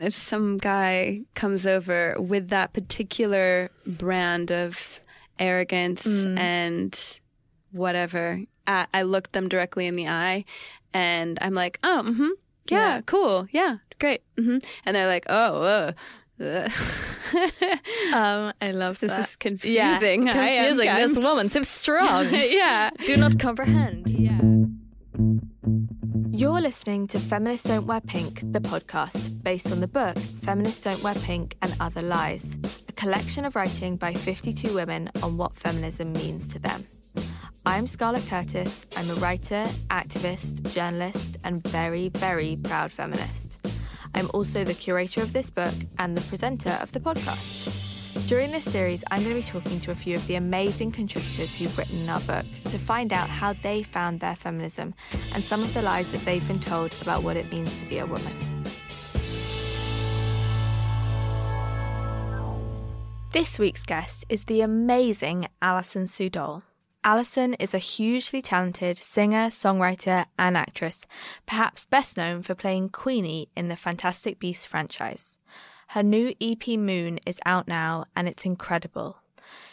If some guy comes over with that particular brand of arrogance and whatever, I look them directly in the eye and I'm like, oh, yeah, cool, yeah, great. And they're like, oh, I love this. This is confusing. Yeah, confusing. I am this woman so strong. Yeah. Do not comprehend. Yeah. You're listening to Feminists Don't Wear Pink, the podcast, based on the book Feminists Don't Wear Pink and Other Lies, a collection of writing by 52 women on what feminism means to them. I'm Scarlett Curtis. I'm a writer, activist, journalist, and very, very proud feminist. I'm also the curator of this book and the presenter of the podcast. During this series, I'm going to be talking to a few of the amazing contributors who've written our book to find out how they found their feminism and some of the lies that they've been told about what it means to be a woman. This week's guest is the amazing Alison Sudol. Alison is a hugely talented singer, songwriter and actress, perhaps best known for playing Queenie in the Fantastic Beasts franchise. Her new EP Moon is out now and it's incredible.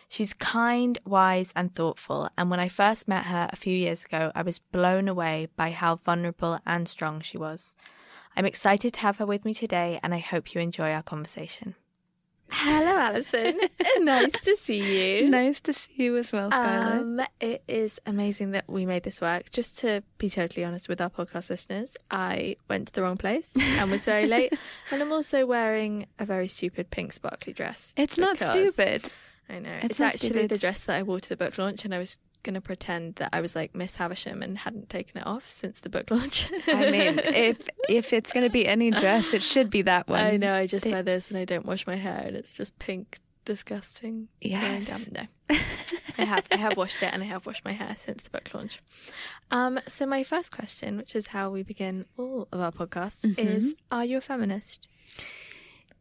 She's kind, wise and thoughtful, and when I first met her a few years ago, I was blown away by how vulnerable and strong she was. I'm excited to have her with me today and I hope you enjoy our conversation. Hello, Alison. Nice to see you. Nice to see you as well, Skylar. It is amazing that we made this work. Just to be totally honest with our podcast listeners, I went to the wrong place and was very late. And I'm also wearing a very stupid pink sparkly dress. It's not stupid. I know. It's actually stupid. The dress that I wore to the book launch, and I was going to pretend that I was like Miss Havisham and hadn't taken it off since the book launch. I mean, if it's going to be any dress, it should be that one. I know, I just wear this and I don't wash my hair and it's just pink, disgusting. Yes. No. I have washed it and I have washed my hair since the book launch. So my first question, which is how we begin all of our podcasts, is, are you a feminist?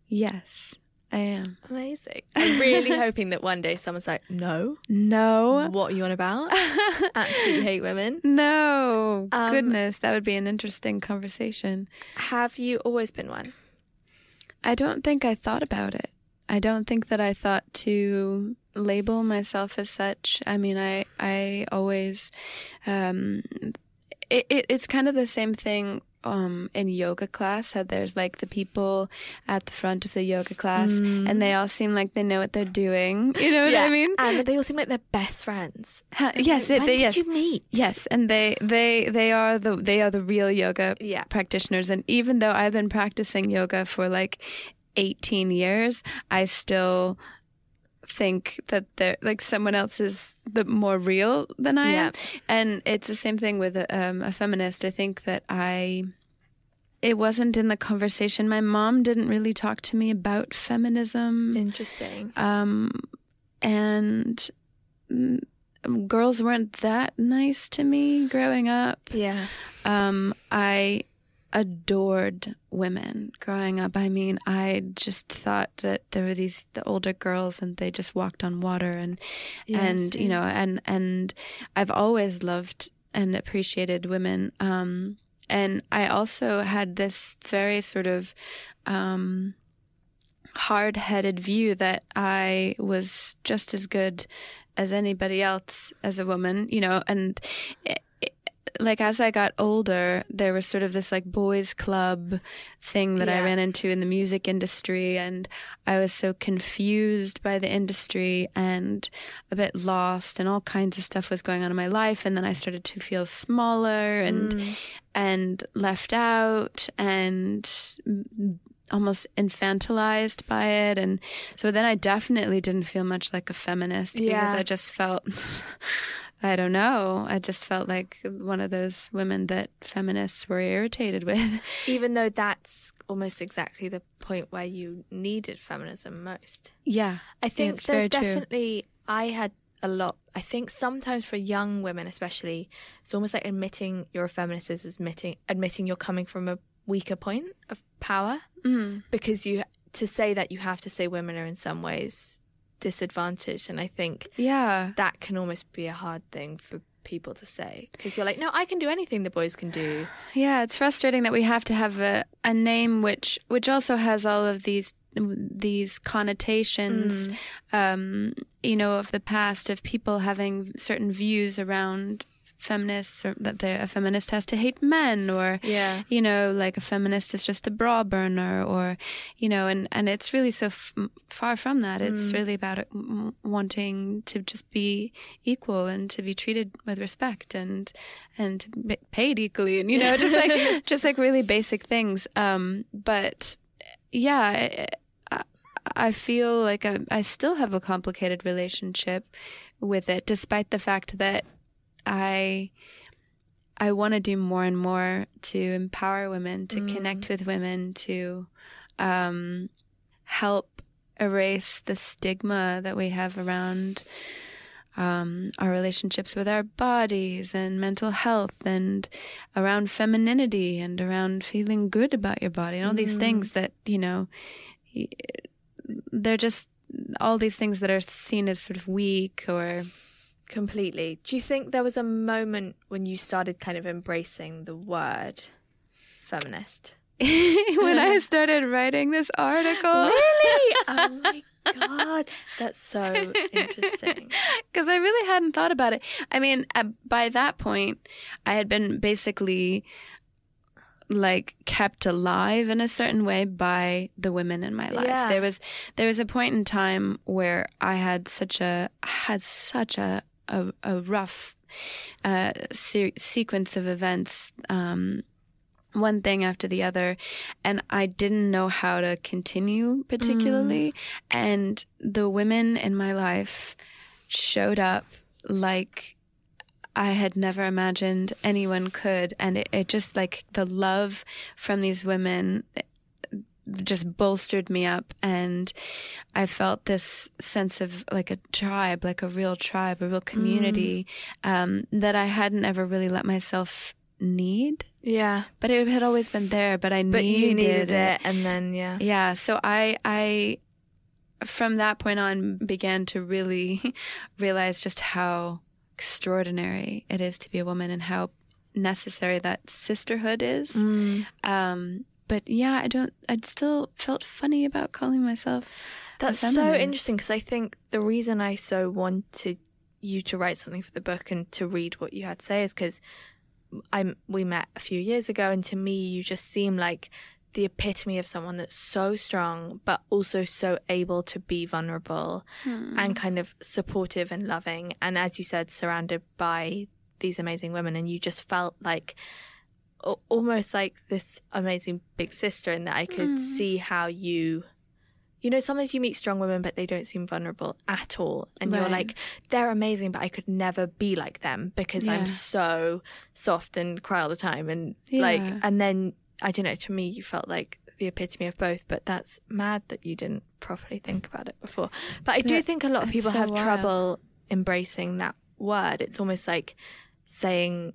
Yes, I am. Amazing. I'm really hoping that one day someone's like, no. What are you on about? Absolutely hate women. No. Goodness, that would be an interesting conversation. Have you always been one? I don't think I thought about it. I don't think that I thought to label myself as such. I mean, I always... It's kind of the same thing in yoga class, how there's like the people at the front of the yoga class and they all seem like they know what they're doing. You know what I mean? And they all seem like they're best friends. Yes. Did you meet? Yes, and they are the real yoga practitioners. And even though I've been practicing yoga for like 18 years, I still think that they're like someone else is the more real than I am. And it's the same thing with a feminist. I think that it wasn't in the conversation. My mom didn't really talk to me about feminism. Interesting. And girls weren't that nice to me growing up. Yeah. I adored women growing up. I mean, I just thought that there were the older girls and they just walked on water you know, and I've always loved and appreciated women. And I also had this very sort of hard-headed view that I was just as good as anybody else as a woman, you know, and like as I got older, there was sort of this like boys club thing that I ran into in the music industry, and I was so confused by the industry and a bit lost, and all kinds of stuff was going on in my life. And then I started to feel smaller and left out and almost infantilized by it. And so then I definitely didn't feel much like a feminist because I just felt... I don't know. I just felt like one of those women that feminists were irritated with. Even though that's almost exactly the point where you needed feminism most. Yeah. I think there's definitely... True. I had a lot... I think sometimes for young women especially, it's almost like admitting you're a feminist is admitting you're coming from a weaker point of power. Mm. Because to say that, you have to say women are in some ways... disadvantaged, and I think that can almost be a hard thing for people to say, because you're like, no, I can do anything the boys can do. Yeah, it's frustrating that we have to have a name which also has all of these connotations of the past, of people having certain views around feminists, or that a feminist has to hate men, or like a feminist is just a bra burner, or and it's really so far from that. It's really about wanting to just be equal and to be treated with respect and to be paid equally, and just like really basic things, but I feel like I still have a complicated relationship with it, despite the fact that I want to do more and more to empower women, to connect with women, to help erase the stigma that we have around our relationships with our bodies and mental health, and around femininity, and around feeling good about your body, and all these things that, they're just all these things that are seen as sort of weak or... Completely. Do you think there was a moment when you started kind of embracing the word feminist? When I started writing this article. Really? Oh my God. That's so interesting. Because I really hadn't thought about it. I mean, by that point, I had been basically like kept alive in a certain way by the women in my life. Yeah. There was a point in time where I had such a rough sequence of events, one thing after the other, and I didn't know how to continue particularly. And the women in my life showed up like I had never imagined anyone could, and it just like the love from these women just bolstered me up, and I felt this sense of like a tribe, like a real tribe, a real community that I hadn't ever really let myself need. Yeah. But it had always been there, but you needed it. And then, so I from that point on began to really realize just how extraordinary it is to be a woman and how necessary that sisterhood is. But yeah, I still felt funny about calling myself that's a feminist. So interesting, because I think the reason I so wanted you to write something for the book and to read what you had to say is because we met a few years ago, and to me you just seem like the epitome of someone that's so strong but also so able to be vulnerable and kind of supportive and loving, and as you said, surrounded by these amazing women, and you just felt like almost like this amazing big sister, and that I could see how you sometimes you meet strong women but they don't seem vulnerable at all, and right. You're like, they're amazing but I could never be like them because I'm so soft and cry all the time, and and then I don't know, to me you felt like the epitome of both, but that's mad that you didn't properly think about it before. But I do think a lot of people have trouble embracing that word. It's almost like saying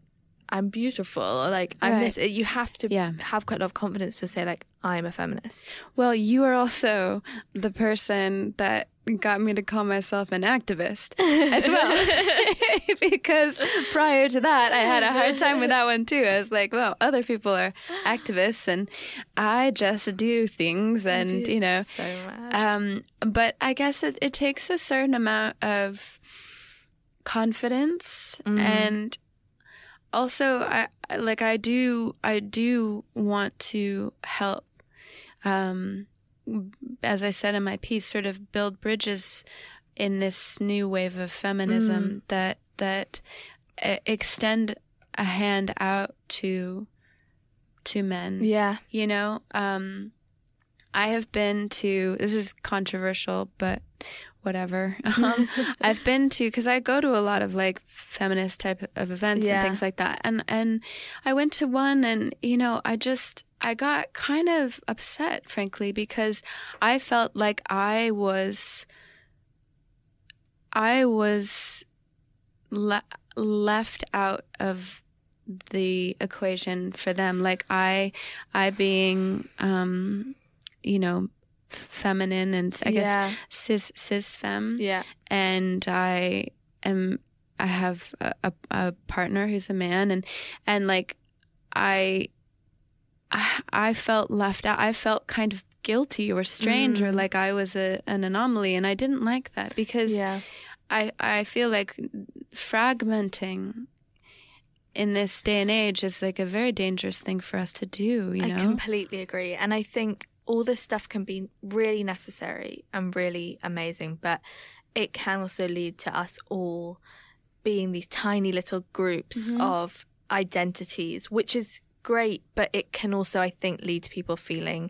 I'm beautiful, or like I'm this. You have to have quite a lot of confidence to say like I'm a feminist. Well, you are also the person that got me to call myself an activist as well, because prior to that I had a hard time with that one too. I was like, well, other people are activists and I just do things, and so much. But I guess it takes a certain amount of confidence and also, I do want to help, as I said in my piece, sort of build bridges in this new wave of feminism that extend a hand out to men. Yeah. You know, I have been to, this is controversial, but whatever. I've been to, because I go to a lot of like feminist type of events and things like that. And I went to one and, you know, I got kind of upset, frankly, because I felt like I was left out of the equation for them. Like I being, you know, feminine and I guess cis femme. Yeah. And I have a partner who's a man and like I felt left out. I felt kind of guilty or strange or like I was an anomaly, and I didn't like that because I feel like fragmenting in this day and age is like a very dangerous thing for us to do, you know? I completely agree. And I think all this stuff can be really necessary and really amazing, but it can also lead to us all being these tiny little groups of identities, which is great, but it can also, I think, lead to people feeling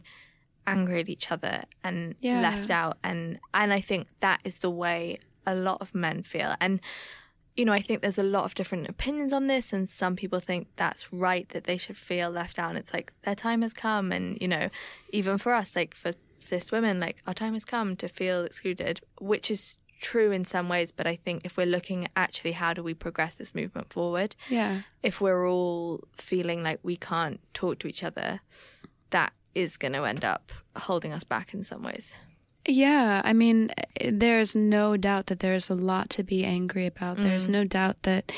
angry at each other and left out. And I think that is the way a lot of men feel. And, you know, I think there's a lot of different opinions on this, and some people think that's right, that they should feel left out. And it's like, their time has come. And, you know, even for us, like for cis women, like our time has come to feel excluded, which is true in some ways. But I think if we're looking at actually how do we progress this movement forward, if we're all feeling like we can't talk to each other, that is going to end up holding us back in some ways. Yeah, I mean, there's no doubt that there's a lot to be angry about. There's no doubt that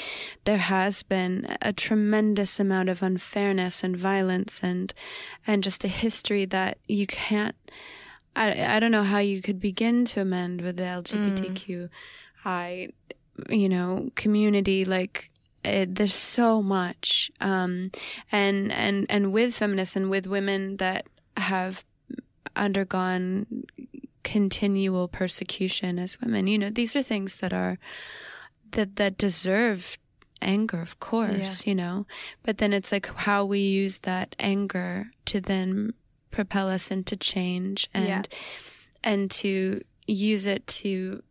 there has been a tremendous amount of unfairness and violence and just a history that you can't, I don't know how you could begin to amend with the LGBTQI, you know, community. Like, there's so much. And with feminists and with women that have undergone continual persecution as women, you know, these are things that are that deserve anger, of course, you know, but then it's like how we use that anger to then propel us into change and to use it to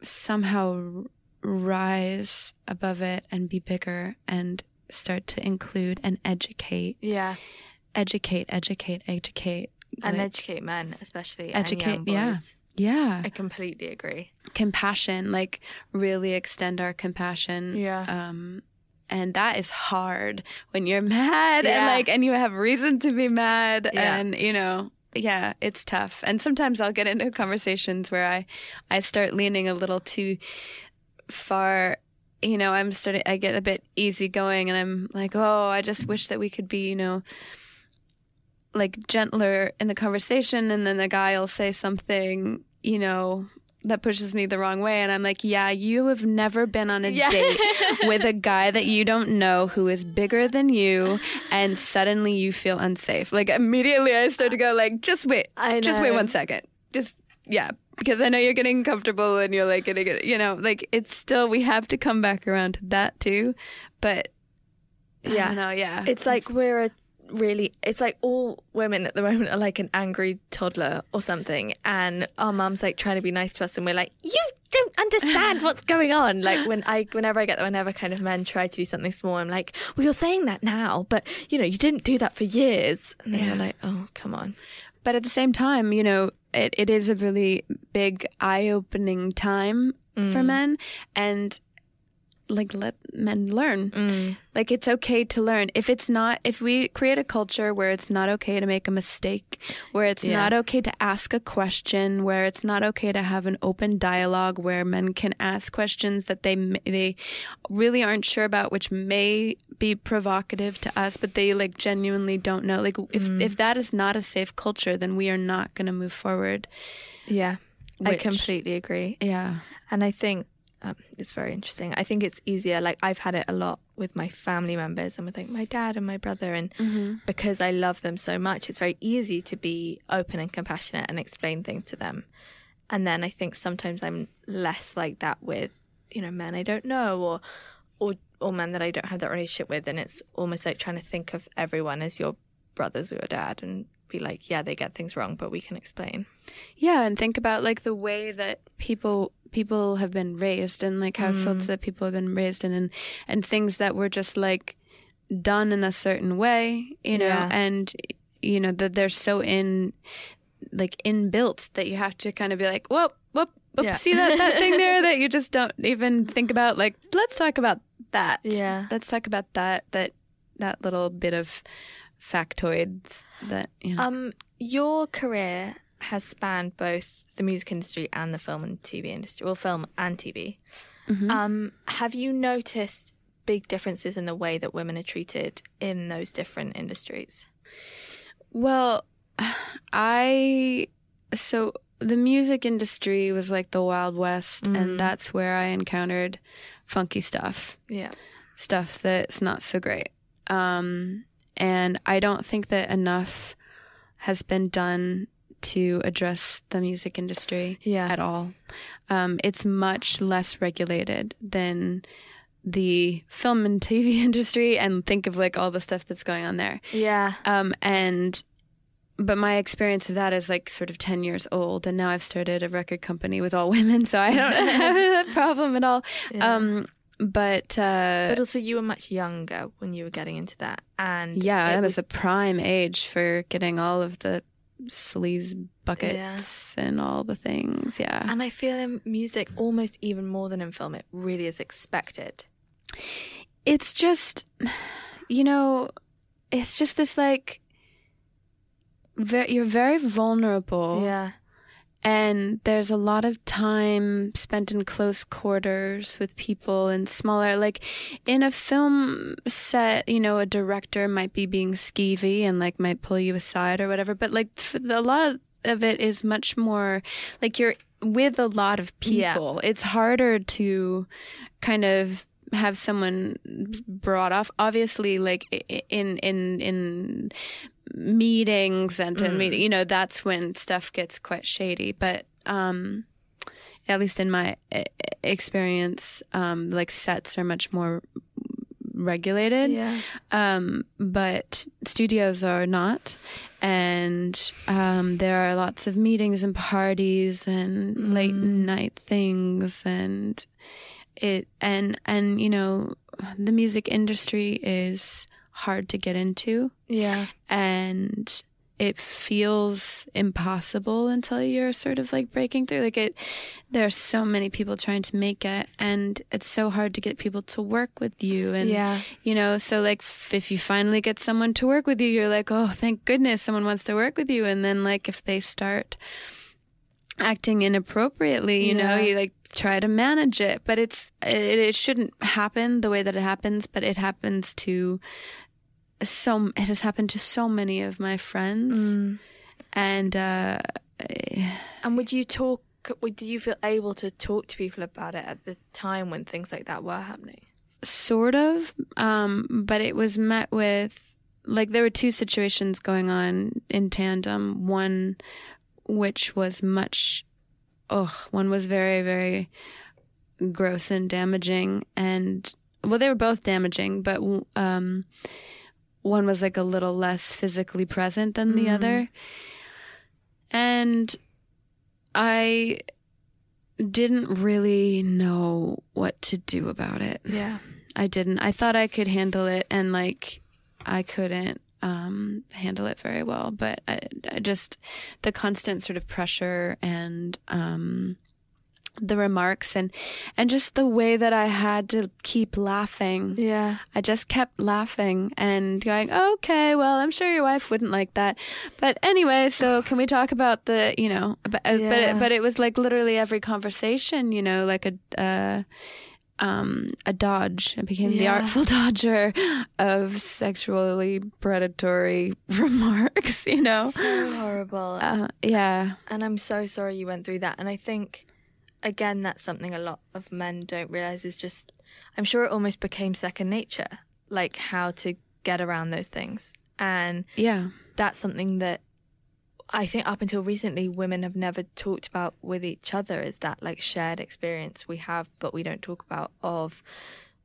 somehow rise above it and be bigger and start to include and educate. Educate. And like, educate men, especially. Educate, and young boys. Yeah. I completely agree. Compassion, like really extend our compassion. Yeah. And that is hard when you're mad and like, and you have reason to be mad and, you know, it's tough. And sometimes I'll get into conversations where I start leaning a little too far. You know, I get a bit easygoing and I'm like, oh, I just wish that we could be, you know, like gentler in the conversation, and then the guy will say something, you know, that pushes me the wrong way, and I'm like, yeah, you have never been on a date with a guy that you don't know who is bigger than you, and suddenly you feel unsafe. Like immediately I start to go like, just wait 1 second. Because I know you're getting comfortable and you're like getting it, you know, like it's still, we have to come back around to that too. But yeah, I don't know, it's like it's like all women at the moment are like an angry toddler or something, and our mum's like trying to be nice to us, and we're like, you don't understand what's going on. Like whenever kind of men try to do something small, I'm like, well, you're saying that now, but you know, you didn't do that for years. And then you're like, oh, come on. But at the same time, you know, it is a really big eye-opening time for men, and like let men learn. Like it's okay to learn. If we create a culture where it's not okay to make a mistake, where it's not okay to ask a question, where it's not okay to have an open dialogue, where men can ask questions that they really aren't sure about, which may be provocative to us, but they like genuinely don't know. Like if that is not a safe culture, then we are not going to move forward. Yeah. I completely agree. Yeah. And I think it's very interesting. I think it's easier. Like I've had it a lot with my family members and with like my dad and my brother, and because I love them so much, it's very easy to be open and compassionate and explain things to them. And then I think sometimes I'm less like that with, you know, men I don't know or men that I don't have that relationship with, and it's almost like trying to think of everyone as your brothers or your dad and be like, yeah, they get things wrong, but we can explain. Yeah, and think about like the way that people have been raised, and like households that people have been raised in, and things that were just like done in a certain way, you know, and you know that they're so inbuilt that you have to kind of be like, whoop, see that thing there that you just don't even think about. Like, let's talk about that. Yeah, let's talk about that little bit of factoids that. You know. Your career has spanned both the music industry and the film and TV industry, well, film and TV. Mm-hmm. Have you noticed big differences in the way that women are treated in those different industries? Well, so the music industry was like the Wild West, and that's where I encountered funky stuff. Yeah. Stuff that's not so great. And I don't think that enough has been done to address the music industry at all. It's much less regulated than the film and TV industry, and think of like all the stuff that's going on there. Yeah. But my experience of that is like sort of 10 years old, and now I've started a record company with all women, so I don't have that problem at all. Yeah. But also you were much younger when you were getting into that. And yeah, that was a prime age for getting all of the sleaze buckets and all the things, and I feel in music almost even more than in film, it really is expected. It's just, you know, it's just this like you're very vulnerable, and there's a lot of time spent in close quarters with people and smaller, like in a film set, you know, a director might be being skeevy and like might pull you aside or whatever. But like a lot of it is much more like you're with a lot of people. Yeah. It's harder to kind of have someone brought off. Obviously, like in meetings and you know, that's when stuff gets quite shady, but at least in my experience, like sets are much more regulated, but studios are not, and there are lots of meetings and parties and late night things, and you know, the music industry is hard to get into, and it feels impossible until you're sort of like breaking through. Like there are so many people trying to make it, and it's so hard to get people to work with you, and you know, so like if you finally get someone to work with you, you're like, oh, thank goodness someone wants to work with you. And then like if they start acting inappropriately, you know, you like try to manage it, but it shouldn't happen the way that it happens, but it happens to it has happened to so many of my friends. And did you feel able to talk to people about it at the time when things like that were happening? Sort of, but it was met with, like, there were two situations going on in tandem. One was very, very gross and damaging, and well, they were both damaging, but one was like a little less physically present than the other, and I didn't really know what to do about it. Yeah, I didn't. I thought I could handle it, and like I couldn't handle it very well, but I just the constant sort of pressure and the remarks and just the way that I had to keep laughing. Yeah, I just kept laughing and going, okay, well, I'm sure your wife wouldn't like that, but anyway, so can we talk about the, you know, but it was like literally every conversation, you know, like a dodge. I became the artful dodger of sexually predatory remarks, you know. So horrible. And I'm so sorry you went through that. And I think, again, that's something a lot of men don't realize, is just I'm sure it almost became second nature, like how to get around those things. And yeah, that's something that I think up until recently women have never talked about with each other, is that like shared experience we have but we don't talk about, of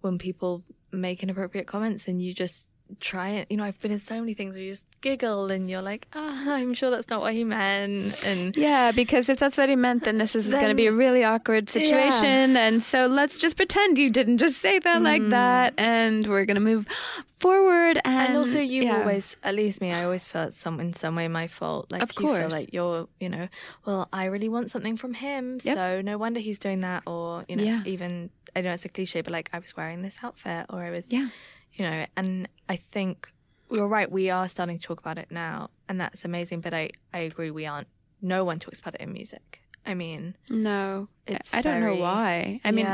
when people make inappropriate comments and you just try it. You know, I've been in so many things where you just giggle and you're like, I'm sure that's not what he meant. And yeah, because if that's what he meant, then this is going to be a really awkward situation. Yeah. And so let's just pretend you didn't just say that like that, and we're going to move forward. And also you always, at least me, I always felt in some way my fault. Like, of course. You feel like you're, you know, well, I really want something from him, so no wonder he's doing that. Or, you know, even, I know it's a cliche, but like I was wearing this outfit, or I was... Yeah. You know, and I think you're right, we are starting to talk about it now, and that's amazing, but I agree we aren't. No one talks about it in music. I mean... No. It's I don't know why. I mean,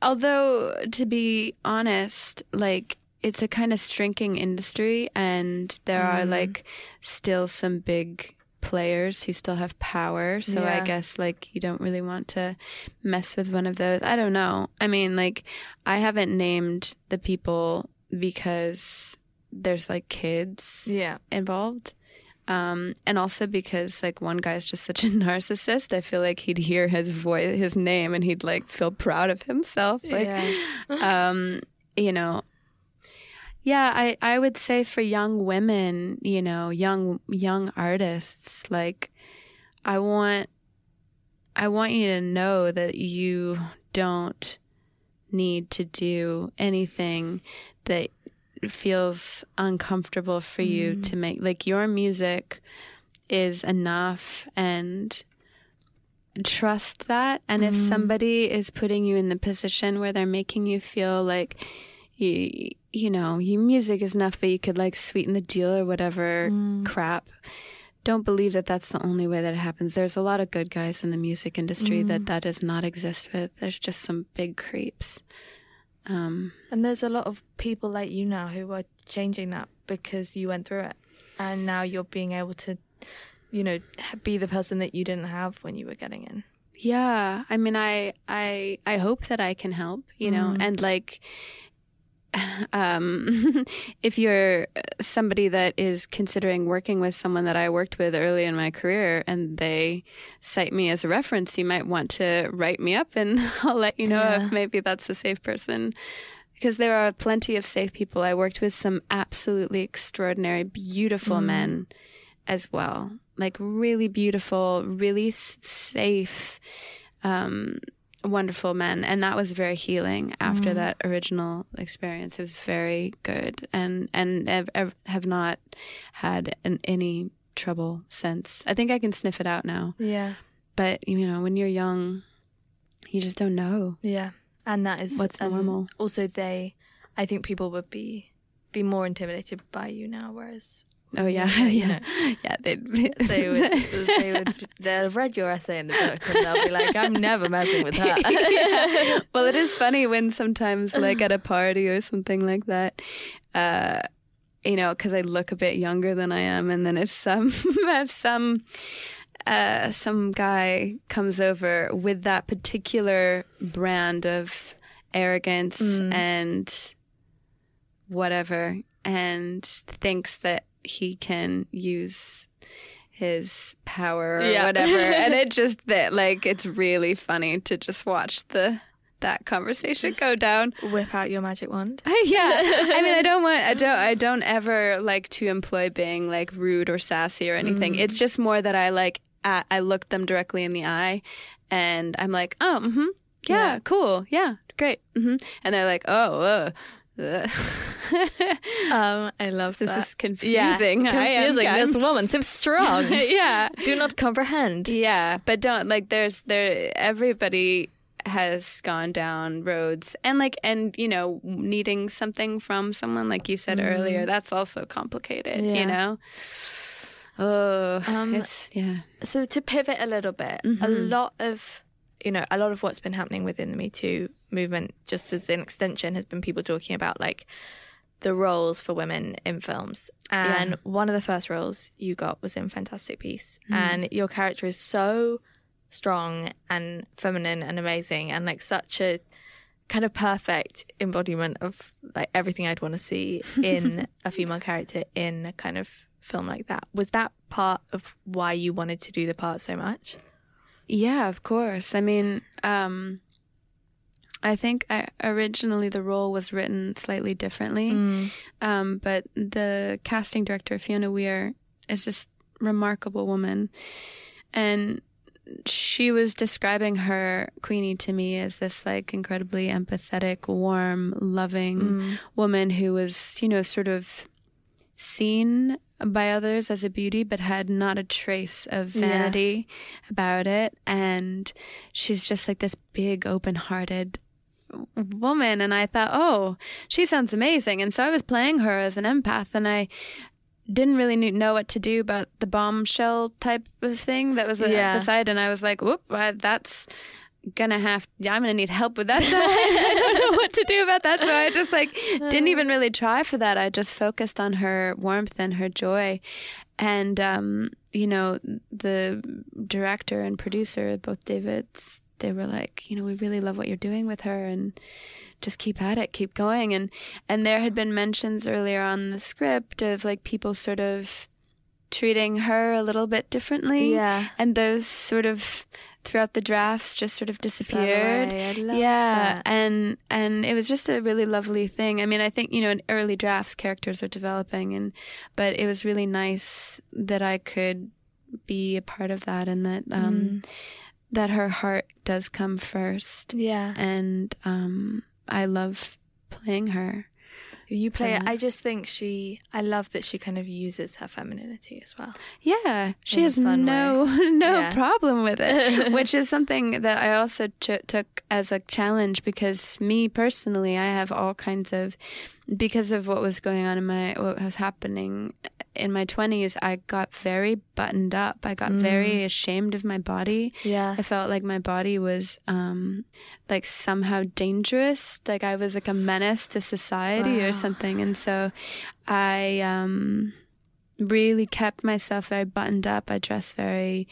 although, to be honest, like, it's a kind of shrinking industry, and there are, like, still some big players who still have power, so I guess, like, you don't really want to mess with one of those. I don't know. I mean, like, I haven't named the people because there's, like, kids involved, and also because, like, one guy's just such a narcissist. I feel like he'd hear his voice, his name, and he'd, like, feel proud of himself, like, you know. Yeah, I would say for young women, you know, young artists, like, I want you to know that you don't need to do anything that feels uncomfortable for you to make, like, your music is enough, and trust that. And if somebody is putting you in the position where they're making you feel like you know, your music is enough, but you could, like, sweeten the deal or whatever crap. Don't believe that that's the only way that it happens. There's a lot of good guys in the music industry that does not exist with. There's just some big creeps. And there's a lot of people like you now who are changing that because you went through it. And now you're being able to, you know, be the person that you didn't have when you were getting in. Yeah. I mean, I hope that I can help, you know, and, like... if you're somebody that is considering working with someone that I worked with early in my career and they cite me as a reference, you might want to write me up and I'll let you know if maybe that's a safe person. Because there are plenty of safe people. I worked with some absolutely extraordinary, beautiful men as well. Like, really beautiful, really safe, wonderful men, and that was very healing after that original experience. It was very good, and have not had any trouble since. I think I can sniff it out now. Yeah, but you know, when you're young, you just don't know. Yeah, and that is what's normal. Also, I think people would be more intimidated by you now, whereas. Oh yeah, you know, yeah. They would. They'll read your essay in the book, and they'll be like, "I'm never messing with her." Yeah. Well, it is funny when sometimes, like at a party or something like that, you know, because I look a bit younger than I am, and then if some guy comes over with that particular brand of arrogance and whatever, and thinks that he can use his power or whatever, and it just that, like, it's really funny to just watch that conversation just go down. Whip out your magic wand. I mean, I don't ever like to employ being like rude or sassy or anything. It's just more that I like I look them directly in the eye, and I'm like, oh, yeah, cool, yeah, great, and they're like, oh. I love this. This is confusing. Yeah, confusing. This woman seems strong. Do not comprehend. Yeah, but don't, like, everybody has gone down roads and you know, needing something from someone, like you said earlier, that's also complicated. You know. So to pivot a little bit, a lot of what's been happening within the Me Too movement, just as an extension, has been people talking about, like, the roles for women in films. And one of the first roles you got was in Fantastic Beasts. And your character is so strong and feminine and amazing and, like, such a kind of perfect embodiment of like everything I'd want to see in a female character in a kind of film like that. Was that part of why you wanted to do the part so much? Yeah, of course. I mean, I think originally the role was written slightly differently, but the casting director, Fiona Weir, is just a remarkable woman. And she was describing her, Queenie, to me as this like incredibly empathetic, warm, loving woman who was, you know, sort of seen by others as a beauty but had not a trace of vanity about it. And she's just like this big, open-hearted woman. And I thought, oh, she sounds amazing. And so I was playing her as an empath, and I didn't really know what to do about the bombshell type of thing that was at the side. And I was like, whoop, that's gonna have, I'm gonna need help with that. I don't know what to do about that. So I just like didn't even really try for that. I just focused on her warmth and her joy. And you know, the director and producer, both Davids, they were like, you know, we really love what you're doing with her, and just keep at it, keep going. And there had been mentions earlier on the script of like people sort of treating her a little bit differently. Yeah. And those sort of throughout the drafts just sort of disappeared. Yeah. And it was just a really lovely thing. I mean, I think, you know, in early drafts characters are developing, but it was really nice that I could be a part of that, and that that her heart does come first. Yeah. And I love playing her. You play it. I just think I love that she kind of uses her femininity as well. Yeah, she has no problem with it, which is something that I also took as a challenge, because me personally, I have all kinds of, because of what was going on what was happening in my 20s, I got very buttoned up. I got very ashamed of my body. Yeah. I felt like my body was like somehow dangerous, like I was like a menace to society or something. And so I really kept myself very buttoned up. I dressed very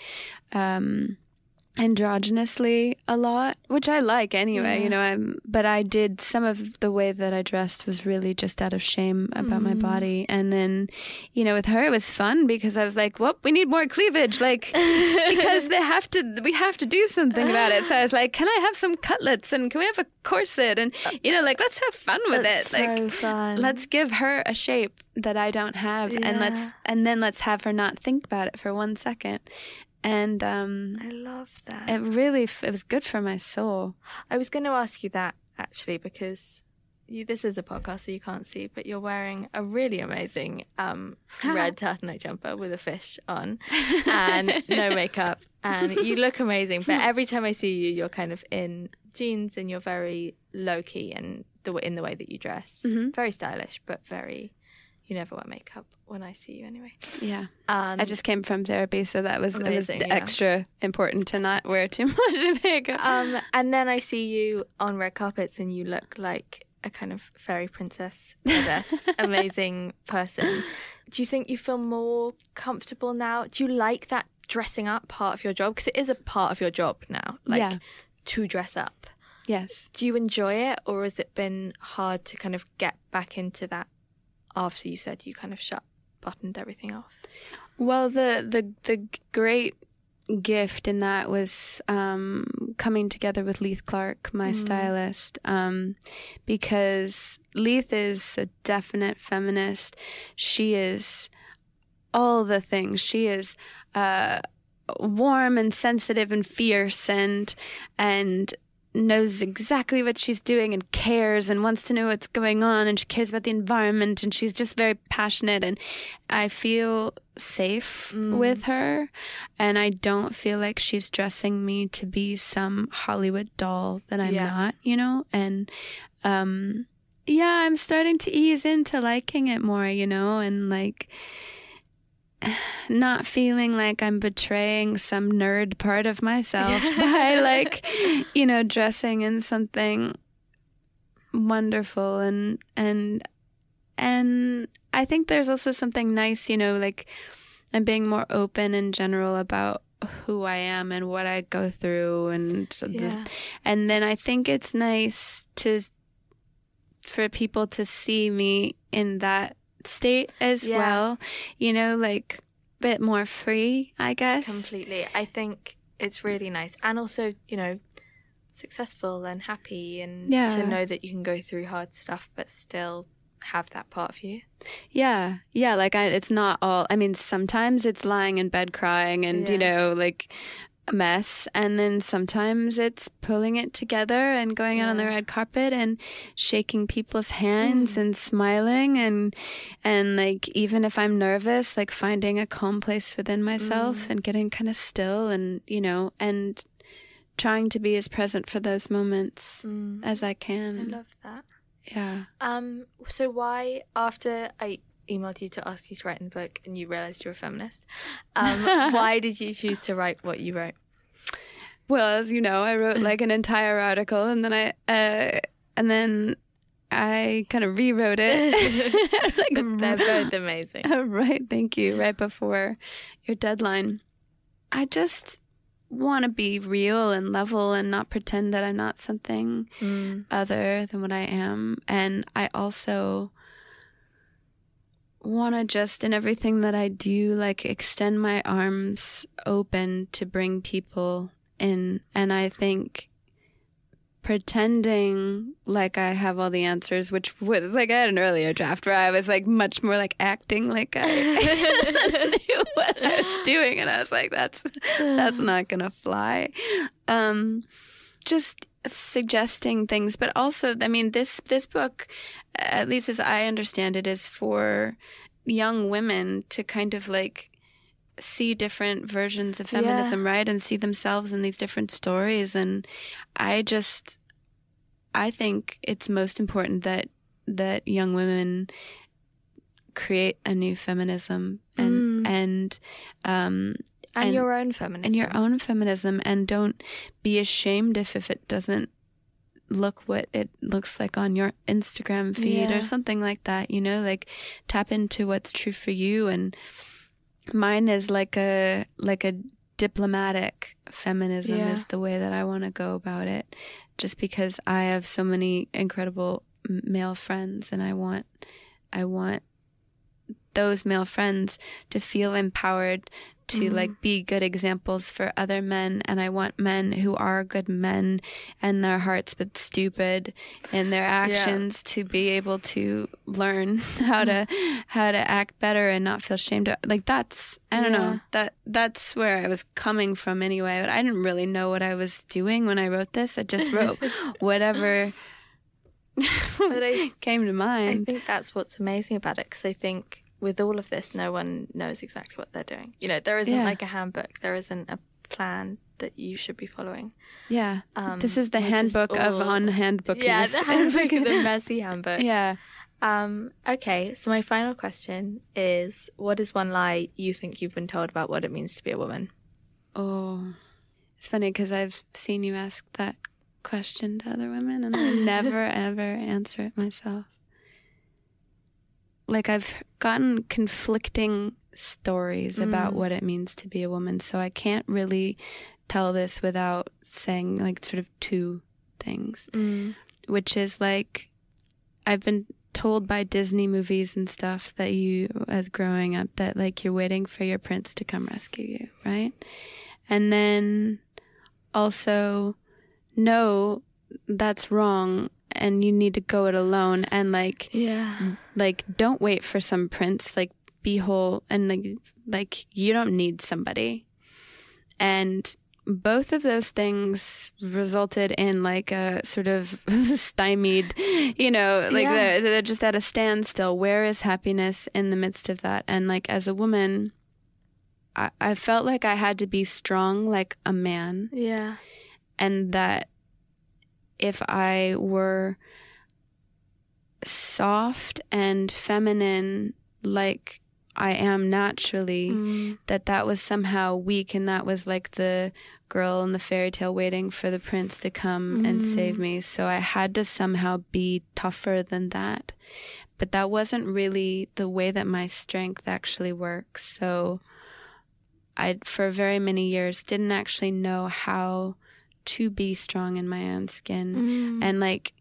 androgynously a lot, which I like anyway, you know, but I did, some of the way that I dressed was really just out of shame about my body. And then, you know, with her, it was fun because I was like, well, we need more cleavage, like, because we have to do something about it. So I was like, can I have some cutlets, and can we have a corset? And, you know, like, let's have fun with it. Like, so fun. Let's give her a shape that I don't have, and then let's have her not think about it for 1 second. And I love that. It really, it was good for my soul. I was going to ask you that, actually, because this is a podcast, so you can't see, but you're wearing a really amazing red turtleneck jumper with a fish on and no makeup. And you look amazing. But every time I see you, you're kind of in jeans, and you're very low-key in the way that you dress. Mm-hmm. Very stylish, but very... You never wear makeup when I see you anyway. Yeah. I just came from therapy, so that was amazing, extra important to not wear too much makeup. And then I see you on red carpets, and you look like a kind of fairy princess, amazing person. Do you think you feel more comfortable now? Do you like that dressing up part of your job? Because it is a part of your job now, like to dress up. Yes. Do you enjoy it, or has it been hard to kind of get back into that after you said you kind of buttoned everything off? Well, the great gift in that was coming together with Leith Clark, my stylist, because Leith is a definite feminist. She is all the things. She is warm and sensitive and fierce and knows exactly what she's doing, and cares, and wants to know what's going on, and she cares about the environment, and she's just very passionate, and I feel safe with her, and I don't feel like she's dressing me to be some Hollywood doll that I'm not, you know. And I'm starting to ease into liking it more, you know, and like not feeling like I'm betraying some nerd part of myself by like, you know, dressing in something wonderful. And I think there's also something nice, you know, like I'm being more open in general about who I am and what I go through, and then I think it's nice for people to see me in that state as well, you know, like a bit more free, I guess. Completely. I think it's really nice, and also, you know, successful and happy, and to know that you can go through hard stuff but still have that part of you. It's not all, I mean, sometimes it's lying in bed crying and you know, like a mess, and then sometimes it's pulling it together and going out on the red carpet and shaking people's hands and smiling, and like, even if I'm nervous, like finding a calm place within myself and getting kind of still, and you know, and trying to be as present for those moments as I can. I love that. Yeah. So why, after I emailed you to ask you to write in the book and you realised you're a feminist, why did you choose to write what you wrote? Well, as you know, I wrote like an entire article, and then I kind of rewrote it. Like, they're both amazing. Oh, right, thank you. Right before your deadline. I just want to be real and level and not pretend that I'm not something other than what I am. And I also want to just, in everything that I do, like extend my arms open to bring people in. And I think pretending like I have all the answers, which was like, I had an earlier draft where I was like much more like acting like I knew what I was doing, and I was like, that's not gonna fly. Just suggesting things, but also, I mean, this book, at least as I understand it, is for young women to kind of like see different versions of feminism, right? And see themselves in these different stories. And I think it's most important that young women create a new feminism and your own feminism. And your own feminism, and don't be ashamed if it doesn't look what it looks like on your Instagram feed or something like that, you know, like tap into what's true for you. And mine is like a diplomatic feminism is the way that I want to go about it, just because I have so many incredible male friends, and I want those male friends to feel empowered to like be good examples for other men. And I want men who are good men in their hearts but stupid in their actions to be able to learn how to act better and not feel ashamed. Like, that's, I don't know, that's where I was coming from anyway. But I didn't really know what I was doing when I wrote this. I just wrote whatever came to mind. I think that's what's amazing about it, because I think with all of this, no one knows exactly what they're doing. You know, there isn't like a handbook. There isn't a plan that you should be following. Yeah. This is the handbook of unhandbookness. Yeah, the handbook, the messy handbook. Yeah. Okay, so my final question is, what is one lie you think you've been told about what it means to be a woman? Oh, it's funny because I've seen you ask that question to other women, and I never, ever answer it myself. Like, I've gotten conflicting stories about what it means to be a woman, so I can't really tell this without saying, like, sort of two things, which is, like, I've been told by Disney movies and stuff that you, as growing up, that, like, you're waiting for your prince to come rescue you, right? And then also, no, that's wrong, and you need to go it alone, and like don't wait for some prince, like be whole, and like you don't need somebody. And both of those things resulted in like a sort of stymied, you know, like they're just at a standstill. Where is happiness in the midst of that? And like, as a woman, I felt like I had to be strong like a man, and that if I were soft and feminine like I am naturally, that was somehow weak, and that was like the girl in the fairy tale waiting for the prince to come and save me. So I had to somehow be tougher than that. But that wasn't really the way that my strength actually works. So I, for very many years, didn't actually know how to be strong in my own skin. Mm. And, like,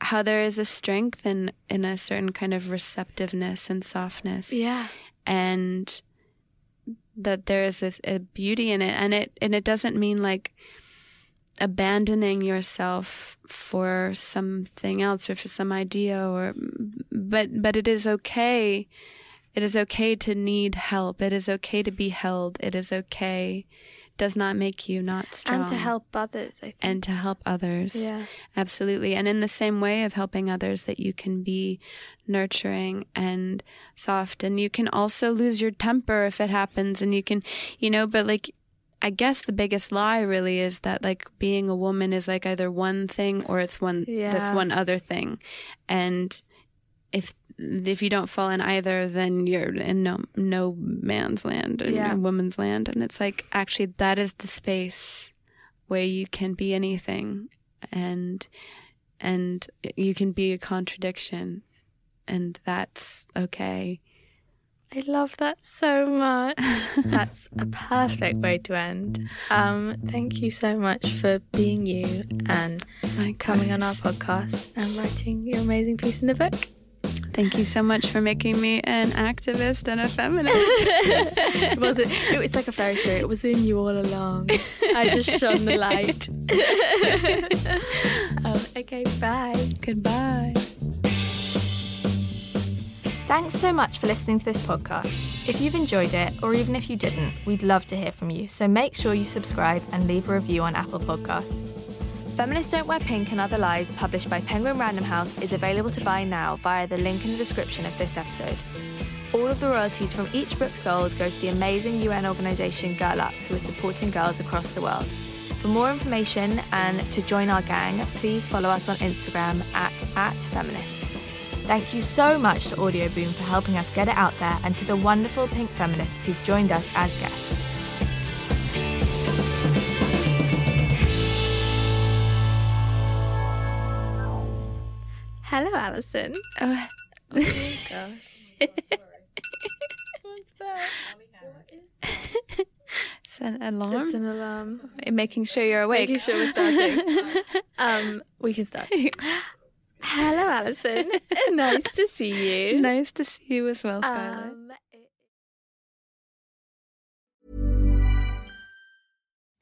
how there is a strength in a certain kind of receptiveness and softness. Yeah. And that there is a beauty in it. And it doesn't mean, like, abandoning yourself for something else or for some idea or... But it is okay... It is okay to need help. It is okay to be held. It is okay. Does not make you not strong. And to help others, I think. And to help others. Yeah. Absolutely. And in the same way of helping others that you can be nurturing and soft. And you can also lose your temper if it happens. And you can, you know, but like, I guess the biggest lie really is that like being a woman is like either one thing or it's one, this one other thing. And if you don't fall in either, then you're in no man's land and a woman's land. And it's like, actually, that is the space where you can be anything and you can be a contradiction, and that's okay. I love that so much. That's a perfect way to end. Thank you so much for being you and coming on our podcast and writing your amazing piece in the book. Thank you so much for making me an activist and a feminist. It's like a fairy story. It was in you all along. I just shone the light. Okay, bye. Goodbye. Thanks so much for listening to this podcast. If you've enjoyed it, or even if you didn't, we'd love to hear from you. So make sure you subscribe and leave a review on Apple Podcasts. Feminists Don't Wear Pink and Other Lies, published by Penguin Random House, is available to buy now via the link in the description of this episode. All of the royalties from each book sold go to the amazing UN organisation Girl Up, who is supporting girls across the world. For more information and to join our gang, please follow us on Instagram at @feminists. Thank you so much to Audio Boom for helping us get it out there, and to the wonderful pink feminists who've joined us as guests. Hello, Alison. Oh my gosh. What's that? What is that? It's an alarm. It's an alarm. Making sure you're awake. Making sure we're starting. We can start. Hello, Alison. Nice to see you. Nice to see you as well, Scarlett.